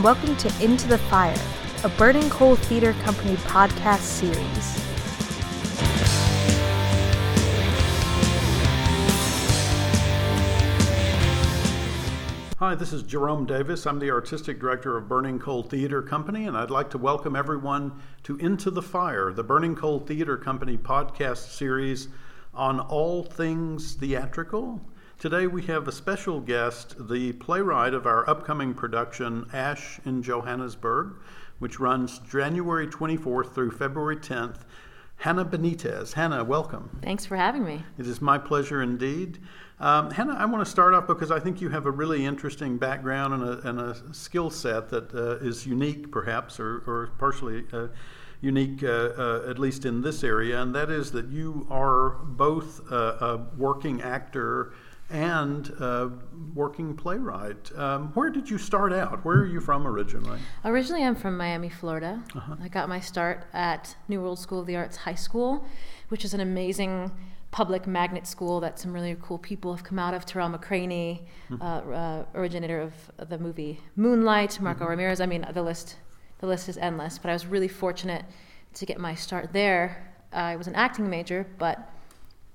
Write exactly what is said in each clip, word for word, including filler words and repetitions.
and welcome to Into the Fire, a Burning Coal Theatre Company podcast series. Hi, this is Jerome Davis. I'm the Artistic Director of Burning Coal Theatre Company, and I'd like to welcome everyone to Into the Fire, the Burning Coal Theatre Company podcast series on all things theatrical. Today we have a special guest, the playwright of our upcoming production, Ash in Johannesburg, which runs January twenty-fourth through February tenth, Hannah Benitez. Hannah, welcome. Thanks for having me. It is my pleasure indeed. Um, Hannah, I want to start off because I think you have a really interesting background and a, and a skill set that uh, is unique, perhaps, or, or partially uh, unique, uh, uh, at least in this area, and that is that you are both uh, a working actor and uh, working playwright. Um, where did you start out? Where are you from originally? Originally, I'm from Miami, Florida. Uh-huh. I got my start at New World School of the Arts High School, which is an amazing public magnet school that some really cool people have come out of. Tarell McCraney, mm-hmm. uh, uh, originator of the movie Moonlight, Marco mm-hmm. Ramirez. I mean, the list, the list is endless, but I was really fortunate to get my start there. Uh, I was an acting major, but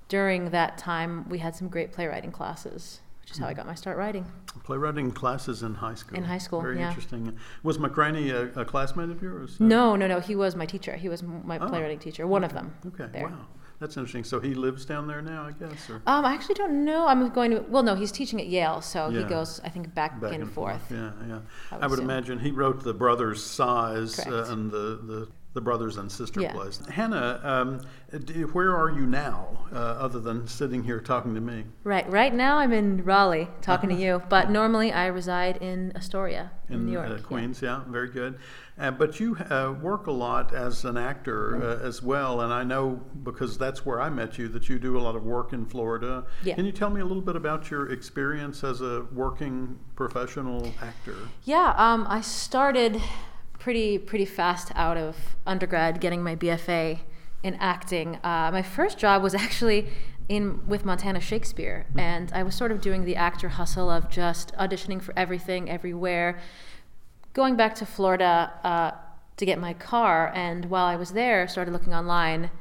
during that time, we had some great playwriting classes, which is how I got my start writing. Playwriting classes in high school. In high school, Very yeah. interesting. Was McCraney a, a classmate of yours? No, no, no. He was my teacher. He was my oh. playwriting teacher, one okay. of them. Okay, there. Wow. That's interesting. So he lives down there now, I guess? Or? Um, I actually don't know. I'm going to, well, no, he's teaching at Yale, so yeah. he goes, I think, back, back and, and forth. forth. Yeah, yeah. I would, I would imagine he wrote The Brothers Size uh, and the... the The Brothers and Sister yeah. plays. Hannah, um, do, where are you now, uh, other than sitting here talking to me? Right, right now I'm in Raleigh talking uh-huh. to you, but normally I reside in Astoria, in, in New York. Uh, Queens, yeah. yeah, very good. Uh, but you uh, work a lot as an actor uh, as well, and I know because that's where I met you that you do a lot of work in Florida. Yeah. Can you tell me a little bit about your experience as a working professional actor? Yeah, um, I started pretty pretty fast out of undergrad, getting my B F A in acting. Uh, my first job was actually in with Montana Shakespeare, mm-hmm. and I was sort of doing the actor hustle of just auditioning for everything, everywhere. Going back to Florida uh, to get my car, and while I was there, started looking online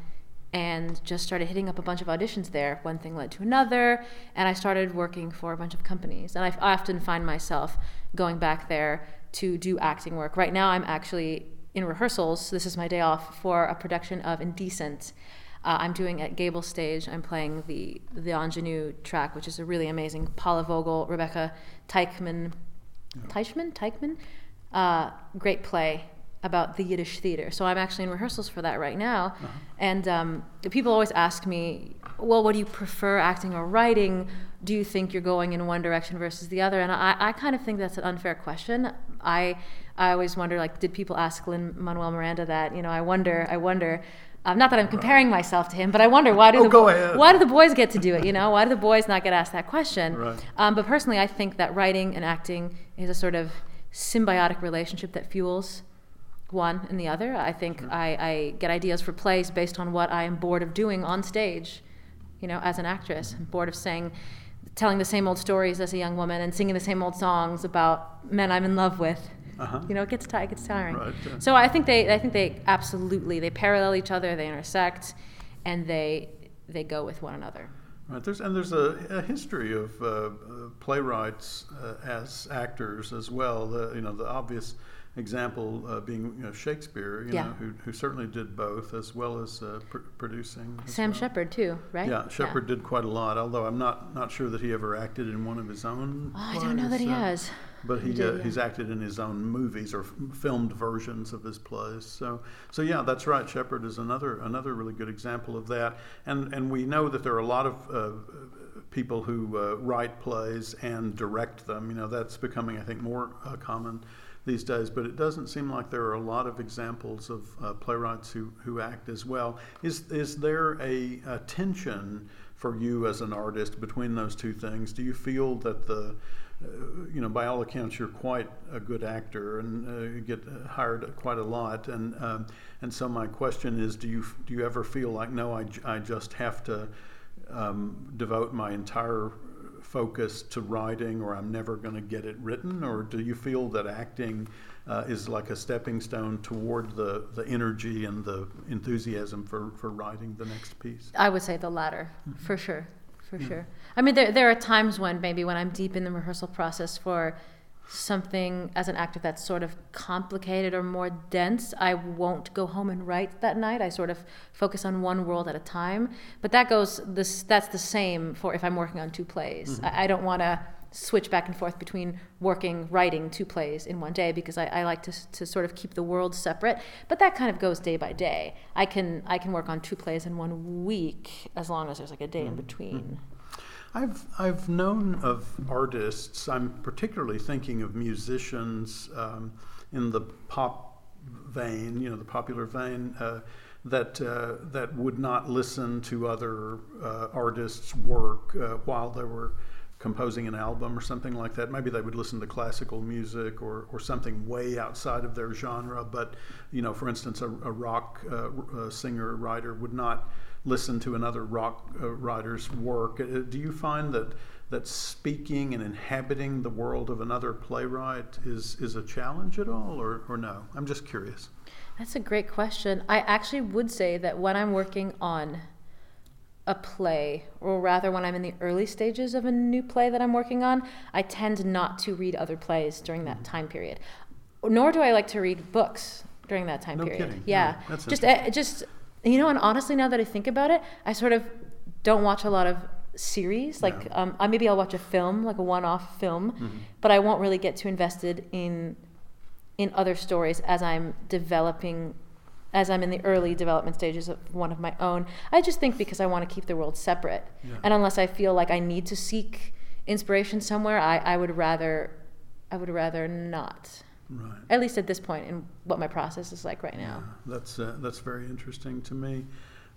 and just started hitting up a bunch of auditions there. One thing led to another, and I started working for a bunch of companies. And I often find myself going back there to do acting work. Right now I'm actually in rehearsals, this is my day off, for a production of Indecent. Uh, I'm doing at Gable Stage, I'm playing the, the ingenue track, which is a really amazing Paula Vogel, Rebecca Taichman, Teichman, Teichman? Uh, great play about the Yiddish theater. So I'm actually in rehearsals for that right now. Uh-huh. And um, people always ask me, well, what do you prefer, acting or writing? Do you think you're going in one direction versus the other? And I, I kind of think that's an unfair question. I I always wonder, like, did people ask Lin-Manuel Miranda that? You know, I wonder, I wonder. Um, not that I'm comparing right. myself to him, but I wonder, why do, oh, the, bo- why do the boys get to do it? You know, why do the boys not get asked that question? Right. Um, but personally, I think that writing and acting is a sort of symbiotic relationship that fuels one and the other. I think sure. I, I get ideas for plays based on what I am bored of doing on stage, you know, as an actress. I'm bored of saying, telling the same old stories as a young woman and singing the same old songs about men I'm in love with. Uh-huh. You know, it gets, t- it gets tiring. Right. So I think they, I think they absolutely, they parallel each other, they intersect, and they they go with one another. Right. There's and there's a, a history of uh, playwrights uh, as actors as well. The, you know, the obvious example uh, being you know, Shakespeare, you yeah. know, who, who certainly did both, as well as uh, pr- producing. As Sam well. Shepard too, right? Yeah, Shepard yeah. did quite a lot. Although I'm not, not sure that he ever acted in one of his own. Oh, plays. I don't know that he uh, has. But he, he did, uh, yeah. he's acted in his own movies or f- filmed versions of his plays. So so yeah, that's right. Shepard is another another really good example of that. And and we know that there are a lot of Uh, people who uh, write plays and direct them. You know, that's becoming, I think, more uh, common these days, but it doesn't seem like there are a lot of examples of uh, playwrights who, who act as well. Is is there a, a tension for you as an artist between those two things? Do you feel that the, uh, you know, by all accounts, you're quite a good actor and uh, you get hired quite a lot, and um, and so my question is, do you do you ever feel like, no, I, I just have to Um, devote my entire focus to writing, or I'm never going to get it written? Or do you feel that acting uh, is like a stepping stone toward the, the energy and the enthusiasm for, for writing the next piece? I would say the latter, mm-hmm. for sure, for mm-hmm. sure. I mean, there there are times when maybe when I'm deep in the rehearsal process for something as an actor that's sort of complicated or more dense, I won't go home and write that night. I sort of focus on one world at a time. But that goes this that's the same for if I'm working on two plays. Mm-hmm. I, I don't want to switch back and forth between working, writing two plays in one day, because I, I like to to sort of keep the world separate. But that kind of goes day by day. I can I can work on two plays in one week as long as there's like a day mm-hmm. in between. Mm-hmm. I've I've known of artists. I'm particularly thinking of musicians um, in the pop vein, you know, the popular vein, uh, that uh, that would not listen to other uh, artists' work uh, while they were composing an album or something like that. Maybe they would listen to classical music or, or something way outside of their genre. But you know, for instance, a, a rock uh, a singer writer would not listen to another rock uh, writer's work. Uh, do you find that that speaking and inhabiting the world of another playwright is is a challenge at all, or, or no? I'm just curious. That's a great question. I actually would say that when I'm working on a play, or rather when I'm in the early stages of a new play that I'm working on, I tend not to read other plays during that time period. Nor do I like to read books during that time no period. Kidding. Yeah, no, that's just uh, just. You know, and honestly, now that I think about it, I sort of don't watch a lot of series. Like, no. um, I, maybe I'll watch a film, like a one-off film, mm-hmm. but I won't really get too invested in in other stories as I'm developing, as I'm in the early development stages of one of my own. I just think because I want to keep the world separate. Yeah. And unless I feel like I need to seek inspiration somewhere, I, I would rather I would rather not. Right. At least at this point in what my process is like right now. Yeah, that's uh, that's very interesting to me.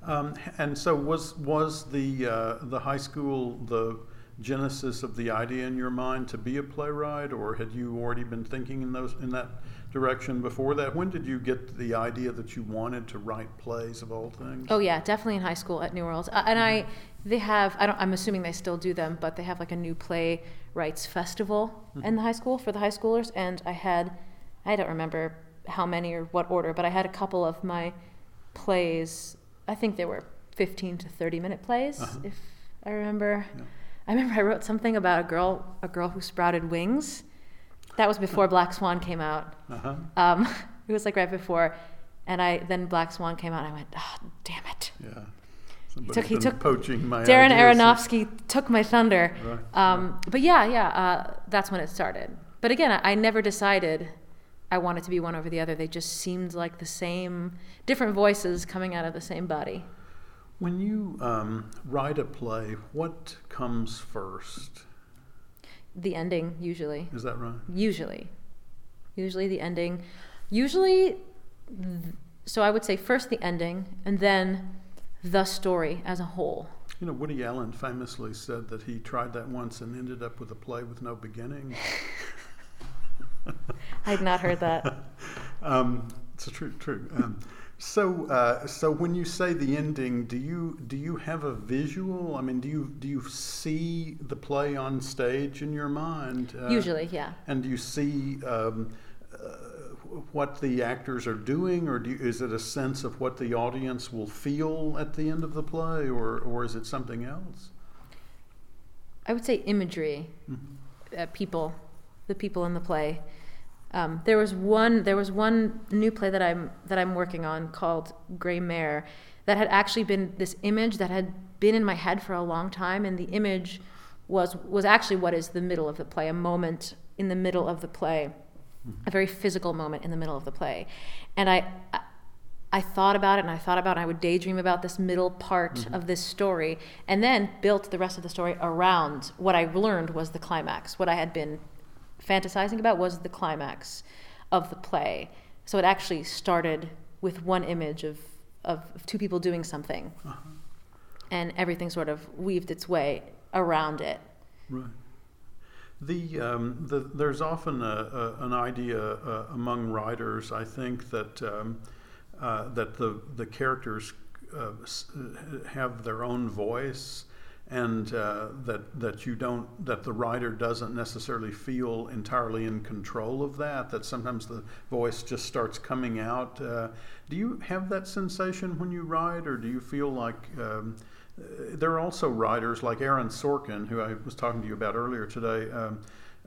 Um, and so was was the uh, the high school the genesis of the idea in your mind to be a playwright, or had you already been thinking in those in that direction before that? When did you get the idea that you wanted to write plays of all things? Oh yeah, definitely in high school at New Orleans. Uh, and mm-hmm. I they have I don't I'm assuming they still do them, but they have like a new play writes festival mm-hmm. in the high school for the high schoolers, and I had I don't remember how many or what order, but I had a couple of my plays. I think they were fifteen to thirty minute plays, uh-huh. if I remember. Yeah. I remember I wrote something about a girl a girl who sprouted wings. That was before Black Swan came out. Uh-huh. Um, it was like right before, and I then Black Swan came out, and I went, oh, damn it. Yeah. He took, he took poaching my Darren Aronofsky and... took my thunder. Right. Um, right. But yeah, yeah, uh, that's when it started. But again, I, I never decided I wanted to be one over the other. They just seemed like the same, different voices coming out of the same body. When you um, write a play, what comes first? The ending, usually. Is that right? Usually. Usually the ending. Usually, so I would say first the ending, and then the story as a whole. You know, Woody Allen famously said that he tried that once and ended up with a play with no beginning. I had not heard that. um, it's true, true. Um, So, uh, so when you say the ending, do you do you have a visual? I mean, do you do you see the play on stage in your mind? Uh, Usually, yeah. And do you see um, uh, what the actors are doing, or do you, is it a sense of what the audience will feel at the end of the play, or or is it something else? I would say imagery, mm-hmm. uh, people, the people in the play. Um, there was one. There was one new play that I'm that I'm working on called Grey Mare, that had actually been this image that had been in my head for a long time, and the image was was actually what is the middle of the play, a moment in the middle of the play, a very physical moment in the middle of the play, and I I thought about it and I thought about it. And I would daydream about this middle part mm-hmm. of this story, and then built the rest of the story around what I learned was the climax, what I had been fantasizing about was the climax of the play. So it actually started with one image of, of, of two people doing something. Uh-huh. And everything sort of weaved its way around it. Right. The, um, the there's often a, a, an idea uh, among writers, I think, that um, uh, that the, the characters uh, have their own voice, and uh, that that you don't that the writer doesn't necessarily feel entirely in control of that. That sometimes the voice just starts coming out. Uh, do you have that sensation when you write, or do you feel like um, there are also writers like Aaron Sorkin, who I was talking to you about earlier today, um,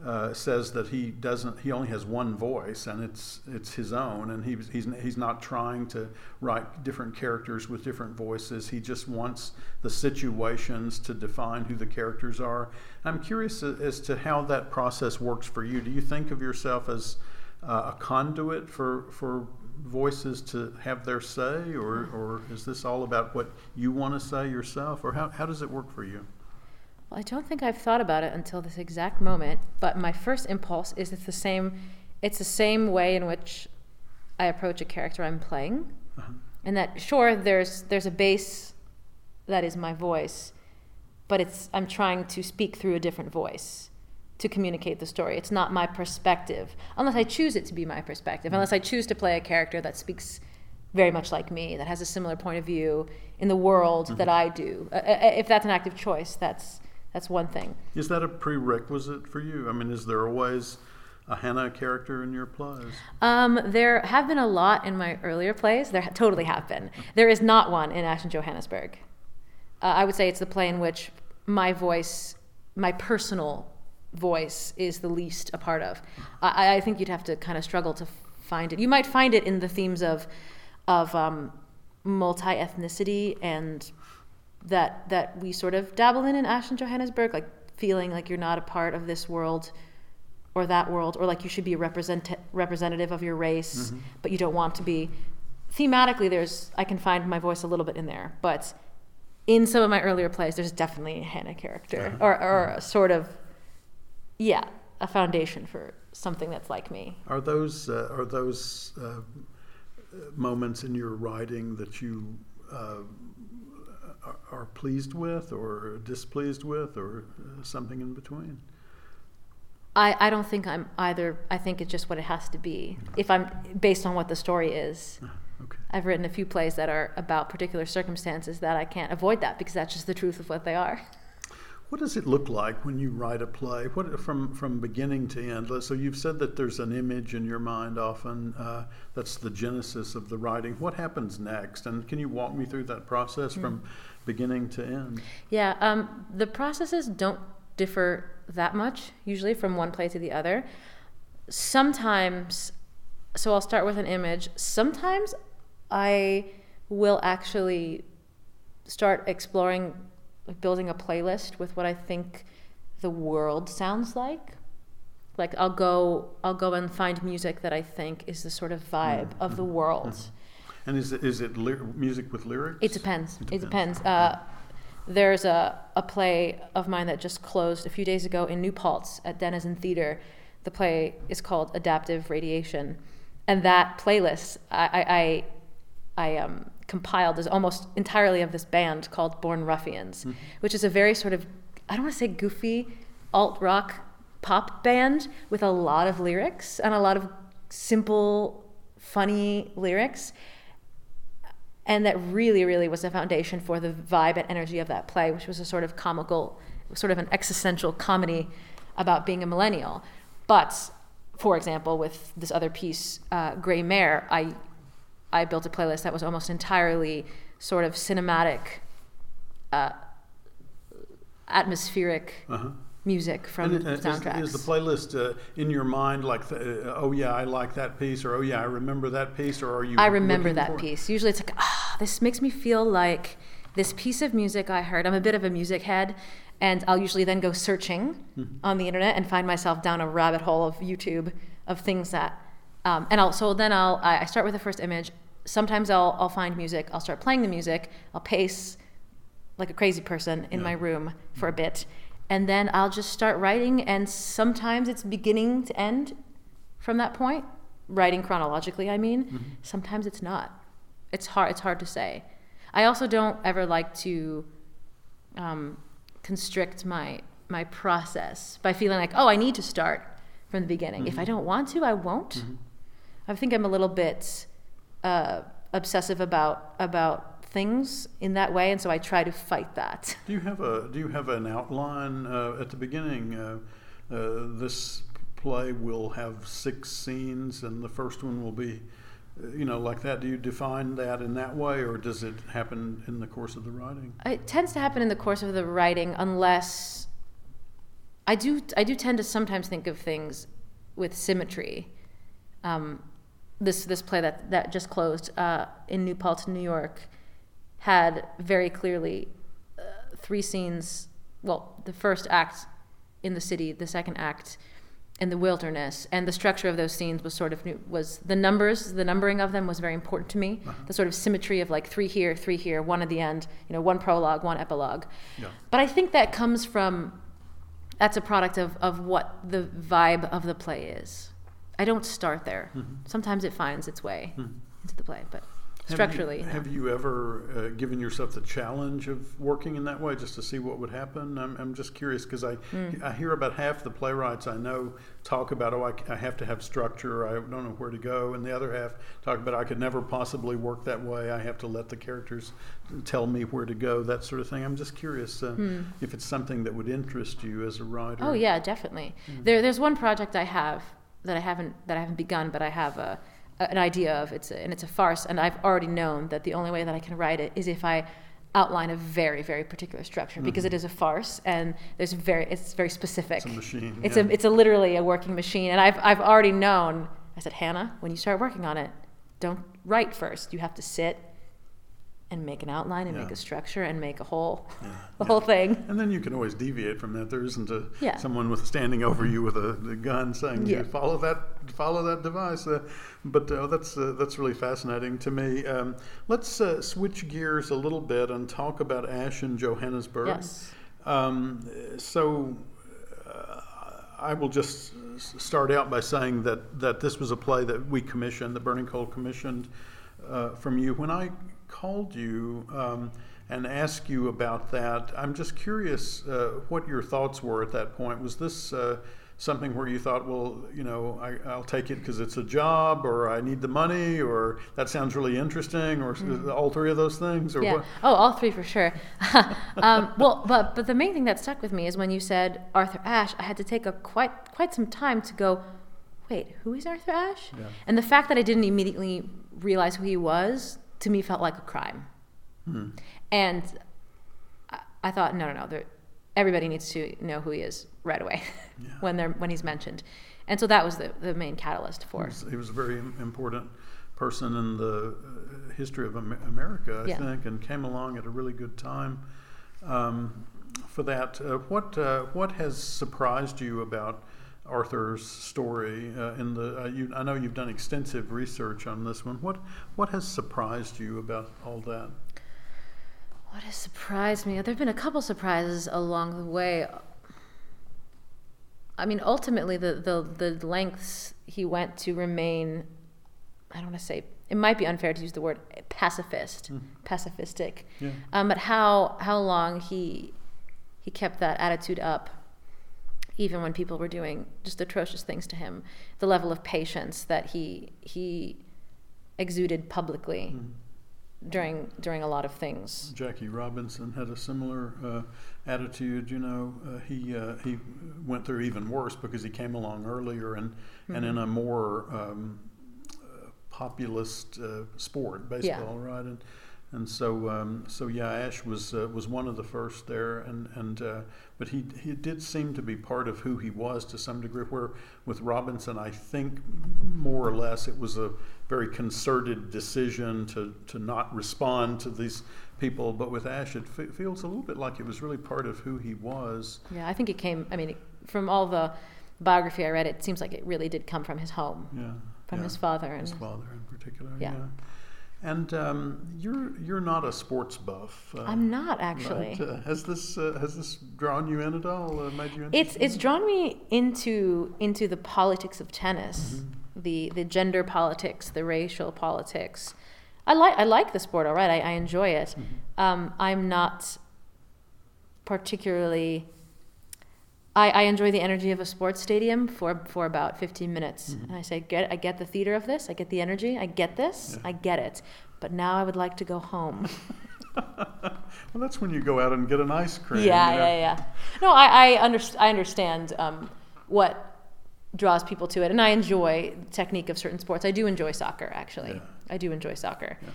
uh, says that he doesn't. He only has one voice, and it's it's his own, and he's he's he's not trying to write different characters with different voices. He just wants the situations to define who the characters are. I'm curious as to how that process works for you. Do you think of yourself as uh, a conduit for for? voices to have their say, or, or is this all about what you want to say yourself, or how, how does it work for you? Well, I don't think I've thought about it until this exact moment, but my first impulse is it's the same, it's the same way in which I approach a character I'm playing, uh-huh. and that sure there's there's a base that is my voice, but it's I'm trying to speak through a different voice to communicate the story. It's not my perspective, unless I choose it to be my perspective, unless I choose to play a character that speaks very much like me, that has a similar point of view in the world mm-hmm. that I do. Uh, if that's an active choice, that's that's one thing. Is that a prerequisite for you? I mean, is there always a Hannah character in your plays? Um, there have been a lot in my earlier plays. There ha- totally have been. There is not one in Ash in Johannesburg. Uh, I would say it's the play in which my voice, my personal voice is the least a part of. I, I think you'd have to kind of struggle to find it. You might find it in the themes of of um, multi-ethnicity, and that that we sort of dabble in in Ash in Johannesburg, like feeling like you're not a part of this world or that world, or like you should be a represent- representative of your race, mm-hmm. but you don't want to be. Thematically, there's I can find my voice a little bit in there, but in some of my earlier plays, there's definitely a Hannah character, yeah. or, or a sort of Yeah, a foundation for something that's like me. Are those uh, are those uh, moments in your writing that you uh, are pleased with, or displeased with, or something in between? I, I don't think I'm either. I think it's just what it has to be. If I'm based on what the story is. Okay. I've written a few plays that are about particular circumstances that I can't avoid that, because that's just the truth of what they are. What does it look like when you write a play? What from from beginning to end? So you've said that there's an image in your mind often. Uh, that's the genesis of the writing. What happens next? And can you walk me through that process mm. from beginning to end? Yeah, um, the processes don't differ that much, usually, from one play to the other. Sometimes, so I'll start with an image. Sometimes I will actually start exploring building a playlist with what I think the world sounds like. Like I'll go I'll go and find music that I think is the sort of vibe mm-hmm. of the world. Mm-hmm. And is it, is it ly- music with lyrics? It depends. It depends. It depends. Uh, there's a, a play of mine that just closed a few days ago in New Paltz at Denizen Theater. The play is called Adaptive Radiation. And that playlist, I I, I, I um. compiled is almost entirely of this band called Born Ruffians, mm-hmm. which is a very sort of, I don't want to say goofy, alt-rock pop band with a lot of lyrics and a lot of simple, funny lyrics. And that really, really was the foundation for the vibe and energy of that play, which was a sort of comical, sort of an existential comedy about being a millennial. But, for example, with this other piece, uh, Grey Mare, I I built a playlist that was almost entirely sort of cinematic, uh, atmospheric uh-huh. music from and, and soundtracks. Is, is the playlist uh, in your mind like, the, uh, oh yeah, I like that piece, or oh yeah, I remember that piece, or are you I remember that piece. It? Usually it's like, ah, oh, this makes me feel like this piece of music I heard. I'm a bit of a music head, and I'll usually then go searching mm-hmm. on the internet and find myself down a rabbit hole of YouTube of things that Um, and I'll, so then I'll I start with the first image. Sometimes I'll I'll find music. I'll start playing the music. I'll pace like a crazy person in yeah. my room for a bit, and then I'll just start writing. And sometimes it's beginning to end from that point. Writing chronologically, I mean. Mm-hmm. Sometimes it's not. It's hard. It's hard to say. I also don't ever like to um, constrict my my process by feeling like, oh, I need to start from the beginning. Mm-hmm. If I don't want to, I won't. Mm-hmm. I think I'm a little bit uh, obsessive about about things in that way, and so I try to fight that. Do you have a Do you have an outline uh, at the beginning? Uh, uh, this play will have six scenes, and the first one will be, you know, like that. Do you define that in that way, or does it happen in the course of the writing? It tends to happen in the course of the writing, unless I do. I do tend to sometimes think of things with symmetry. Um, this this play that that just closed uh, in New Paltz, New York, had very clearly uh, three scenes. Well, the first act in the city, the second act in the wilderness, and the structure of those scenes was sort of new, was the numbers, the numbering of them was very important to me. Uh-huh. The sort of symmetry of like three here, three here, one at the end, you know, one prologue, one epilogue. Yeah. But I think that comes from, that's a product of, of what the vibe of the play is. I don't start there. Mm-hmm. Sometimes it finds its way mm-hmm. into the play, but structurally. Have you, no. have you ever uh, given yourself the challenge of working in that way just to see what would happen? I'm, I'm just curious because I, mm. I hear about half the playwrights I know talk about, oh, I, I have to have structure, I don't know where to go, and the other half talk about, I could never possibly work that way, I have to let the characters tell me where to go, that sort of thing. I'm just curious uh, mm. if it's something that would interest you as a writer. Oh yeah, definitely. Mm. There, there's one project I have that I haven't that I haven't begun, but I have a an idea of it's a, and it's a farce, and I've already known that the only way that I can write it is if I outline a very very particular structure, because mm-hmm. it is a farce and there's very it's very specific. It's a machine. It's yeah. a it's a literally a working machine, and I've I've already known. I said, Hannah, when you start working on it, don't write first. You have to sit and make an outline and yeah. make a structure and make a whole yeah. the yeah. whole thing. And then you can always deviate from that. There isn't a yeah. someone with standing over you with a, a gun saying yeah. follow that follow that device. Uh, but uh, that's uh, that's really fascinating to me. Um, let's uh, switch gears a little bit and talk about Ash in Johannesburg. Yes. Um, so uh, I will just start out by saying that that this was a play that we commissioned, the Burning Coal commissioned uh, from you. When I called you um, and asked you about that, I'm just curious uh, what your thoughts were at that point. Was this uh, something where you thought, well, you know, I, I'll take it because it's a job, or I need the money, or that sounds really interesting, or mm. all three of those things? Or yeah. what? Oh, all three for sure. um, well, but but the main thing that stuck with me is when you said Arthur Ashe, I had to take a quite quite some time to go, wait, who is Arthur Ashe? Yeah. And the fact that I didn't immediately realize who he was, to me, felt like a crime. Hmm. And I, I thought, no, no, no, everybody needs to know who he is right away yeah. when they're when he's mentioned. And so that was the, the main catalyst for it. He, he was a very important person in the uh, history of Am- America, I yeah. think, and came along at a really good time um, for that. Uh, what uh, what has surprised you about Arthur's story uh, in the uh, you, I know you've done extensive research on this one. What what has surprised you about all that? What has surprised me? There've been a couple surprises along the way. I mean, ultimately the the, the lengths he went to remain, I don't want to say, it might be unfair to use the word pacifist, mm. pacifistic. Yeah. Um, but how how long he he kept that attitude up, even when people were doing just atrocious things to him, the level of patience that he he exuded publicly mm-hmm. during during a lot of things. Jackie Robinson had a similar uh, attitude. You know, uh, he uh, he went through even worse because he came along earlier and mm-hmm. and in a more um, uh, populist uh, sport, baseball, yeah. right? And, And so, um, so yeah, Ash was uh, was one of the first there, and and uh, but he he did seem to be part of who he was to some degree. Where with Robinson, I think more or less it was a very concerted decision to, to not respond to these people. But with Ash, it f- feels a little bit like it was really part of who he was. Yeah, I think it came. I mean, from all the biography I read, it seems like it really did come from his home. Yeah, from yeah, his father and his father in particular. Yeah. yeah. And um, you're you're not a sports buff. Uh, I'm not actually. Right? Uh, has this uh, has this drawn you in at all? Uh, made you interested? It's it's drawn me into into the politics of tennis, mm-hmm. the the gender politics, the racial politics. I like I like the sport. All right, I, I enjoy it. Mm-hmm. Um, I'm not particularly I, I enjoy the energy of a sports stadium for for about fifteen minutes. Mm-hmm. And I say, get I get the theater of this, I get the energy, I get this, yeah. I get it. But now I would like to go home. Well, that's when you go out and get an ice cream. Yeah, yeah, yeah. yeah. No, I, I, under, I understand um, what draws people to it, and I enjoy the technique of certain sports. I do enjoy soccer, actually. Yeah. I do enjoy soccer. Yeah.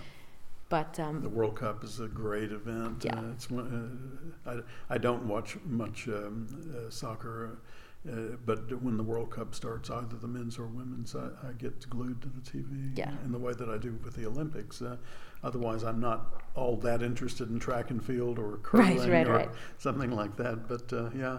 But um, the World Cup is a great event. Yeah. Uh, it's one, uh, I, I don't watch much um, uh, soccer, uh, but when the World Cup starts, either the men's or women's, I, I get glued to the T V yeah. in the way that I do with the Olympics. Uh, otherwise, I'm not all that interested in track and field or curling right, right, or right. something like that. But uh, yeah,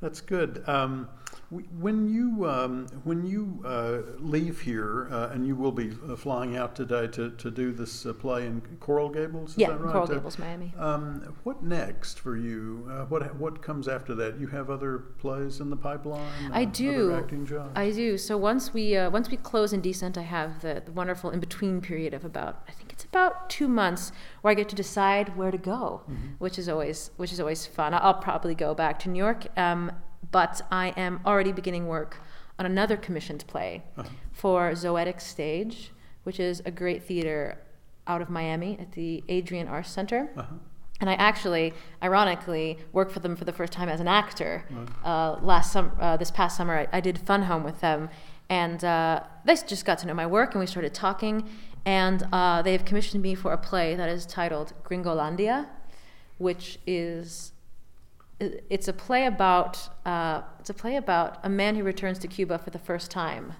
that's good. Um, When you um, when you uh, leave here, uh, and you will be uh, flying out today to, to do this uh, play in Coral Gables, is yeah, that right? Coral Gables, uh, Miami. Um, what next for you? Uh, what what comes after that? You have other plays in the pipeline? Uh, I do. Other acting jobs? I do. So once we uh, once we close Indecent, I have the, the wonderful in between period of about I think it's about two months where I get to decide where to go, mm-hmm. which is always which is always fun. I'll probably go back to New York. Um, But I am already beginning work on another commissioned play uh-huh. for Zoetic Stage, which is a great theater out of Miami at the Adrienne Arsht Center. Uh-huh. And I actually, ironically, worked for them for the first time as an actor. Uh-huh. Uh, last sum- uh, This past summer, I, I did Fun Home with them. And uh, they just got to know my work, and we started talking. And uh, they have commissioned me for a play that is titled Gringolandia, which is... It's a play about uh, it's a play about a man who returns to Cuba for the first time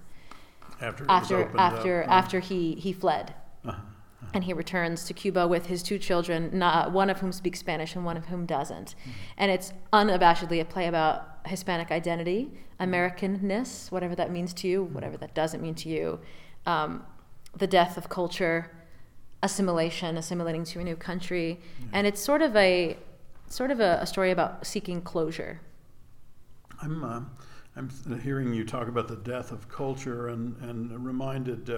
after it after was after, up. after he he fled, uh-huh. Uh-huh. and he returns to Cuba with his two children, not, one of whom speaks Spanish and one of whom doesn't, mm-hmm. and it's unabashedly a play about Hispanic identity, Americanness, whatever that means to you, whatever that doesn't mean to you, um, the death of culture, assimilation, assimilating to a new country, yeah. and it's sort of a Sort of a, a story about seeking closure. I'm uh, I'm hearing you talk about the death of culture, and and reminded uh,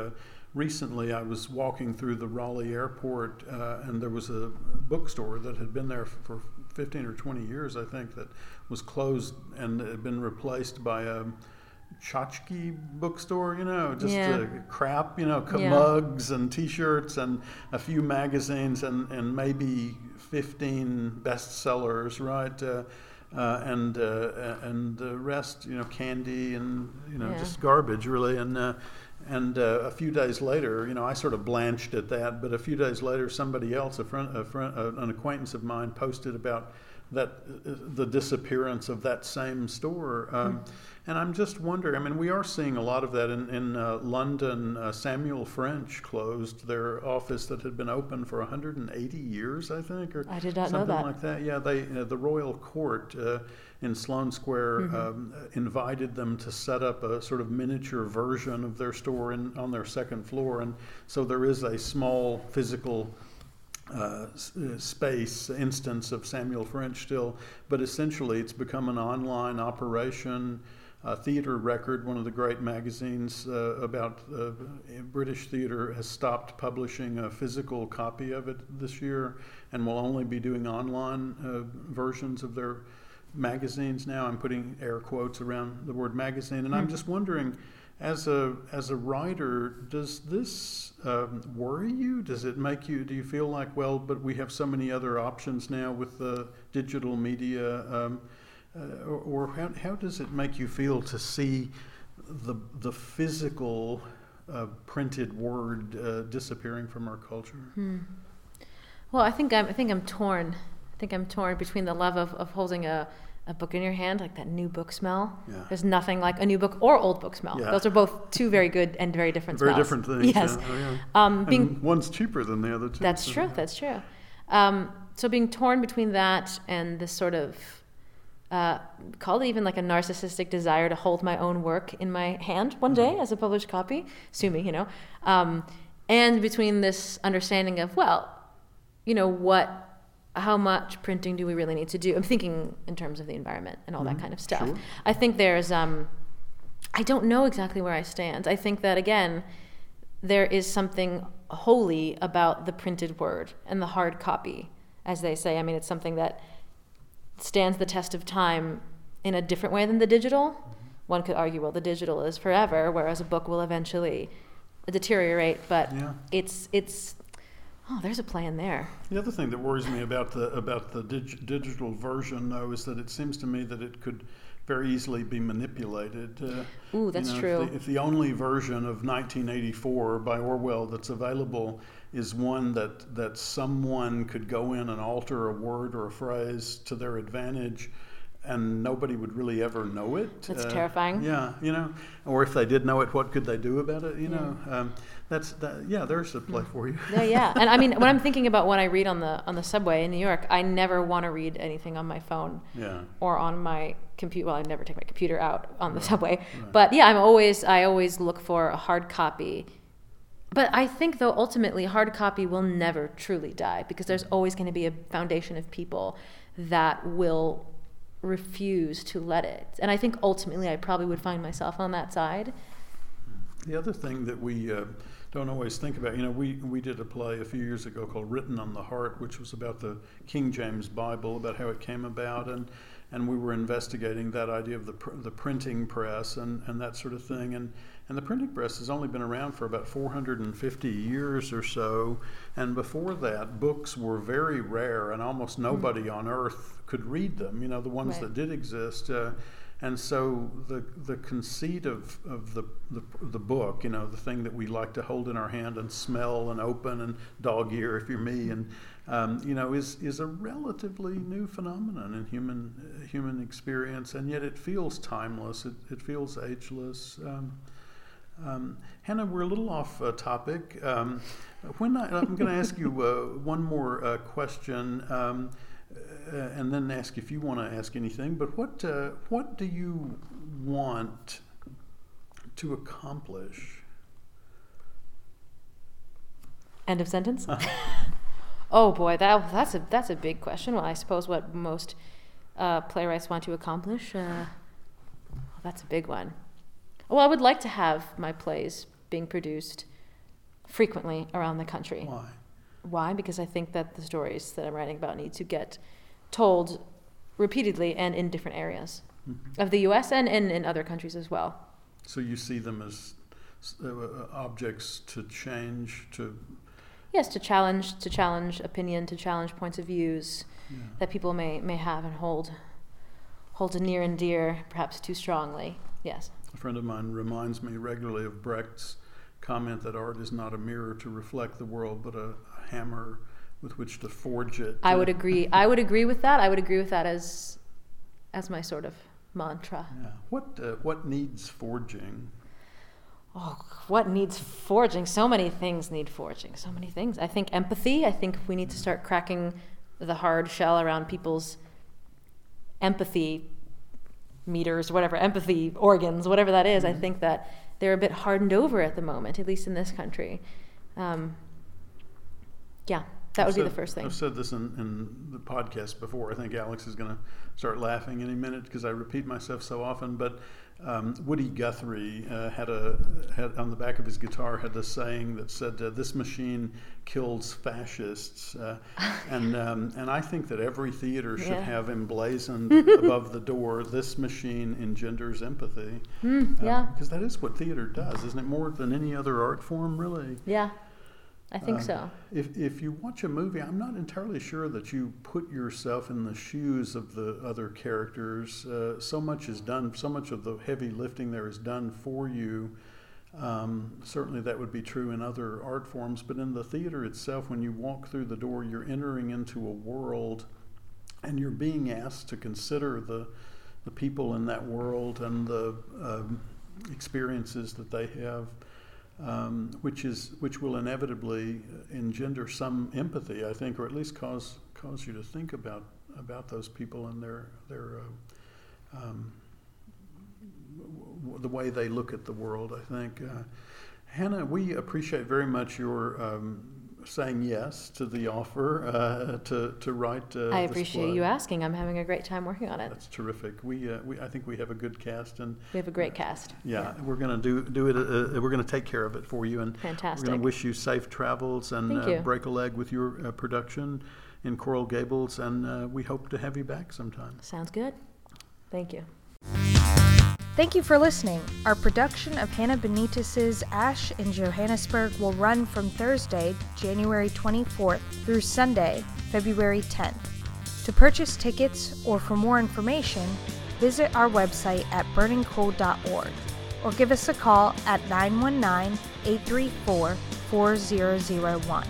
recently I was walking through the Raleigh airport, uh, and there was a bookstore that had been there for fifteen or twenty years, I think, that was closed and had been replaced by a tchotchke bookstore, you know, just yeah. uh, crap, you know, yeah. mugs and T-shirts and a few magazines and and maybe fifteen bestsellers, right, uh, uh, and uh, and the rest, you know, candy and you know yeah. just garbage, really. And uh, and uh, a few days later, you know, I sort of blanched at that. But a few days later, somebody else, a friend, a friend, uh, an acquaintance of mine, posted about that uh, the disappearance of that same store. Um, mm. And I'm just wondering, I mean, we are seeing a lot of that in, in uh, London. Uh, Samuel French closed their office that had been open for one hundred eighty years, I think, or I did not something know that. like that. Yeah, they uh, the Royal Court uh, in Sloane Square mm-hmm. um, invited them to set up a sort of miniature version of their store in, on their second floor. And so there is a small physical Uh, space instance of Samuel French still, but essentially it's become an online operation. Uh, Theater Record, one of the great magazines uh, about uh, British theater, has stopped publishing a physical copy of it this year and will only be doing online uh, versions of their magazines now. I'm putting air quotes around the word magazine, and mm. I'm just wondering, As a as a writer, does this um, worry you? Does it make you? Do you feel like, well, but we have so many other options now with the digital media, um, uh, or, or how how does it make you feel to see the the physical uh, printed word uh, disappearing from our culture? Hmm. Well, I think I'm I think I'm torn. I think I'm torn between the love of, of holding a. a book in your hand, like that new book smell. Yeah. There's nothing like a new book or old book smell. Yeah. Those are both two very good and very different very smells. Very different things. Yes. Yeah. Oh, yeah. Um, being, and one's cheaper than the other two. That's so. true. That's true. Um, so being torn between that and this sort of, uh, call it even like a narcissistic desire to hold my own work in my hand one mm-hmm. day as a published copy, assuming, you know, um, and between this understanding of, well, you know, what, how much printing do we really need to do? I'm thinking in terms of the environment and all mm-hmm. that kind of stuff. Sure. I think there's, um, I don't know exactly where I stand. I think that, again, there is something holy about the printed word and the hard copy, as they say. I mean, it's something that stands the test of time in a different way than the digital. Mm-hmm. One could argue, well, the digital is forever, whereas a book will eventually deteriorate, but yeah. it's it's oh, there's a plan there. The other thing that worries me about the about the dig- digital version, though, is that it seems to me that it could very easily be manipulated. Uh, Ooh, that's you know, true. If the, if the only version of nineteen eighty-four by Orwell that's available is one that, that someone could go in and alter a word or a phrase to their advantage, and nobody would really ever know it. That's uh, terrifying. Yeah, you know, or if they did know it, what could they do about it? You yeah. know, um, that's that, yeah. There's a play for you. Yeah, yeah. And I mean, when I'm thinking about what I read on the on the subway in New York, I never want to read anything on my phone. Yeah. Or on my computer. Well, I never take my computer out on the right. subway. Right. But yeah, I'm always I always look for a hard copy. But I think, though, ultimately, hard copy will never truly die, because there's always going to be a foundation of people that will refuse to let it. And I think ultimately I probably would find myself on that side. The other thing that we uh, don't always think about, you know, we, we did a play a few years ago called Written on the Heart, which was about the King James Bible, about how it came about, and and we were investigating that idea of the pr- the printing press and, and that sort of thing. And And the printing press has only been around for about four hundred fifty years or so. And before that, books were very rare, and almost nobody mm. on earth could read them, you know, the ones right. that did exist. Uh, and so the the conceit of, of the, the the book, you know, the thing that we like to hold in our hand and smell and open and dog ear, if you're me, and um, you know, is is a relatively new phenomenon in human uh, human experience. And yet it feels timeless. It, it feels ageless. Um, Um, Hannah, we're a little off uh, topic. Um, when I, I'm going to ask you uh, one more uh, question, um, uh, and then ask if you want to ask anything. But what uh, what do you want to accomplish? End of sentence. Oh boy, that that's a that's a big question. Well, I suppose what most uh, playwrights want to accomplish. Uh, that's a big one. Well, I would like to have my plays being produced frequently around the country. Why? Why? Because I think that the stories that I'm writing about need to get told repeatedly and in different areas mm-hmm. of the U S and in other countries as well. So you see them as uh, objects to change, to... Yes, to challenge, to challenge opinion, to challenge points of views yeah. that people may, may have and hold, hold near and dear, perhaps too strongly. Yes. A friend of mine reminds me regularly of Brecht's comment that art is not a mirror to reflect the world, but a, a hammer with which to forge it. I would agree. I would agree with that. I would agree with that as as my sort of mantra. Yeah. What uh, what needs forging? Oh, what needs forging? So many things need forging. So many things. I think empathy. I think we need to start cracking the hard shell around people's empathy meters, whatever, empathy organs, whatever that is. Mm-hmm. I think that they're a bit hardened over at the moment, at least in this country. Um, yeah, that I've would said, be the first thing. I've said this in, in the podcast before. I think Alex is going to start laughing any minute because I repeat myself so often. But um, Woody Guthrie uh, had a had on the back of his guitar had this saying that said, uh, "This machine kills fascists," uh, and um, and I think that every theater should yeah. have emblazoned above the door, "This machine engenders empathy," mm, um, yeah, because that is what theater does, isn't it? More than any other art form, really. Yeah. I think uh, so. If if you watch a movie, I'm not entirely sure that you put yourself in the shoes of the other characters. Uh, so much is done, so much of the heavy lifting there is done for you. Um, certainly that would be true in other art forms, but in the theater itself, when you walk through the door, you're entering into a world and you're being asked to consider the, the people in that world and the um, experiences that they have. Um, which is which will inevitably engender some empathy, I think, or at least cause cause you to think about about those people and their their uh, um, w- the way they look at the world. I think, uh, Hannah, we appreciate very much your um, saying yes to the offer uh, to to write. Uh, I appreciate this play. You asking. I'm having a great time working on it. That's terrific. We uh, we I think we have a good cast, and we have a great uh, cast. Yeah, yeah, we're gonna do do it. Uh, we're gonna take care of it for you, and fantastic. We're gonna wish you safe travels and uh, break a leg with your uh, production in Coral Gables, and uh, we hope to have you back sometime. Sounds good. Thank you. Thank you for listening. Our production of Hannah Benitez's Ash in Johannesburg will run from Thursday, January twenty-fourth, through Sunday, February tenth. To purchase tickets or for more information, visit our website at burning coal dot org or give us a call at nine one nine, eight three four, four zero zero one.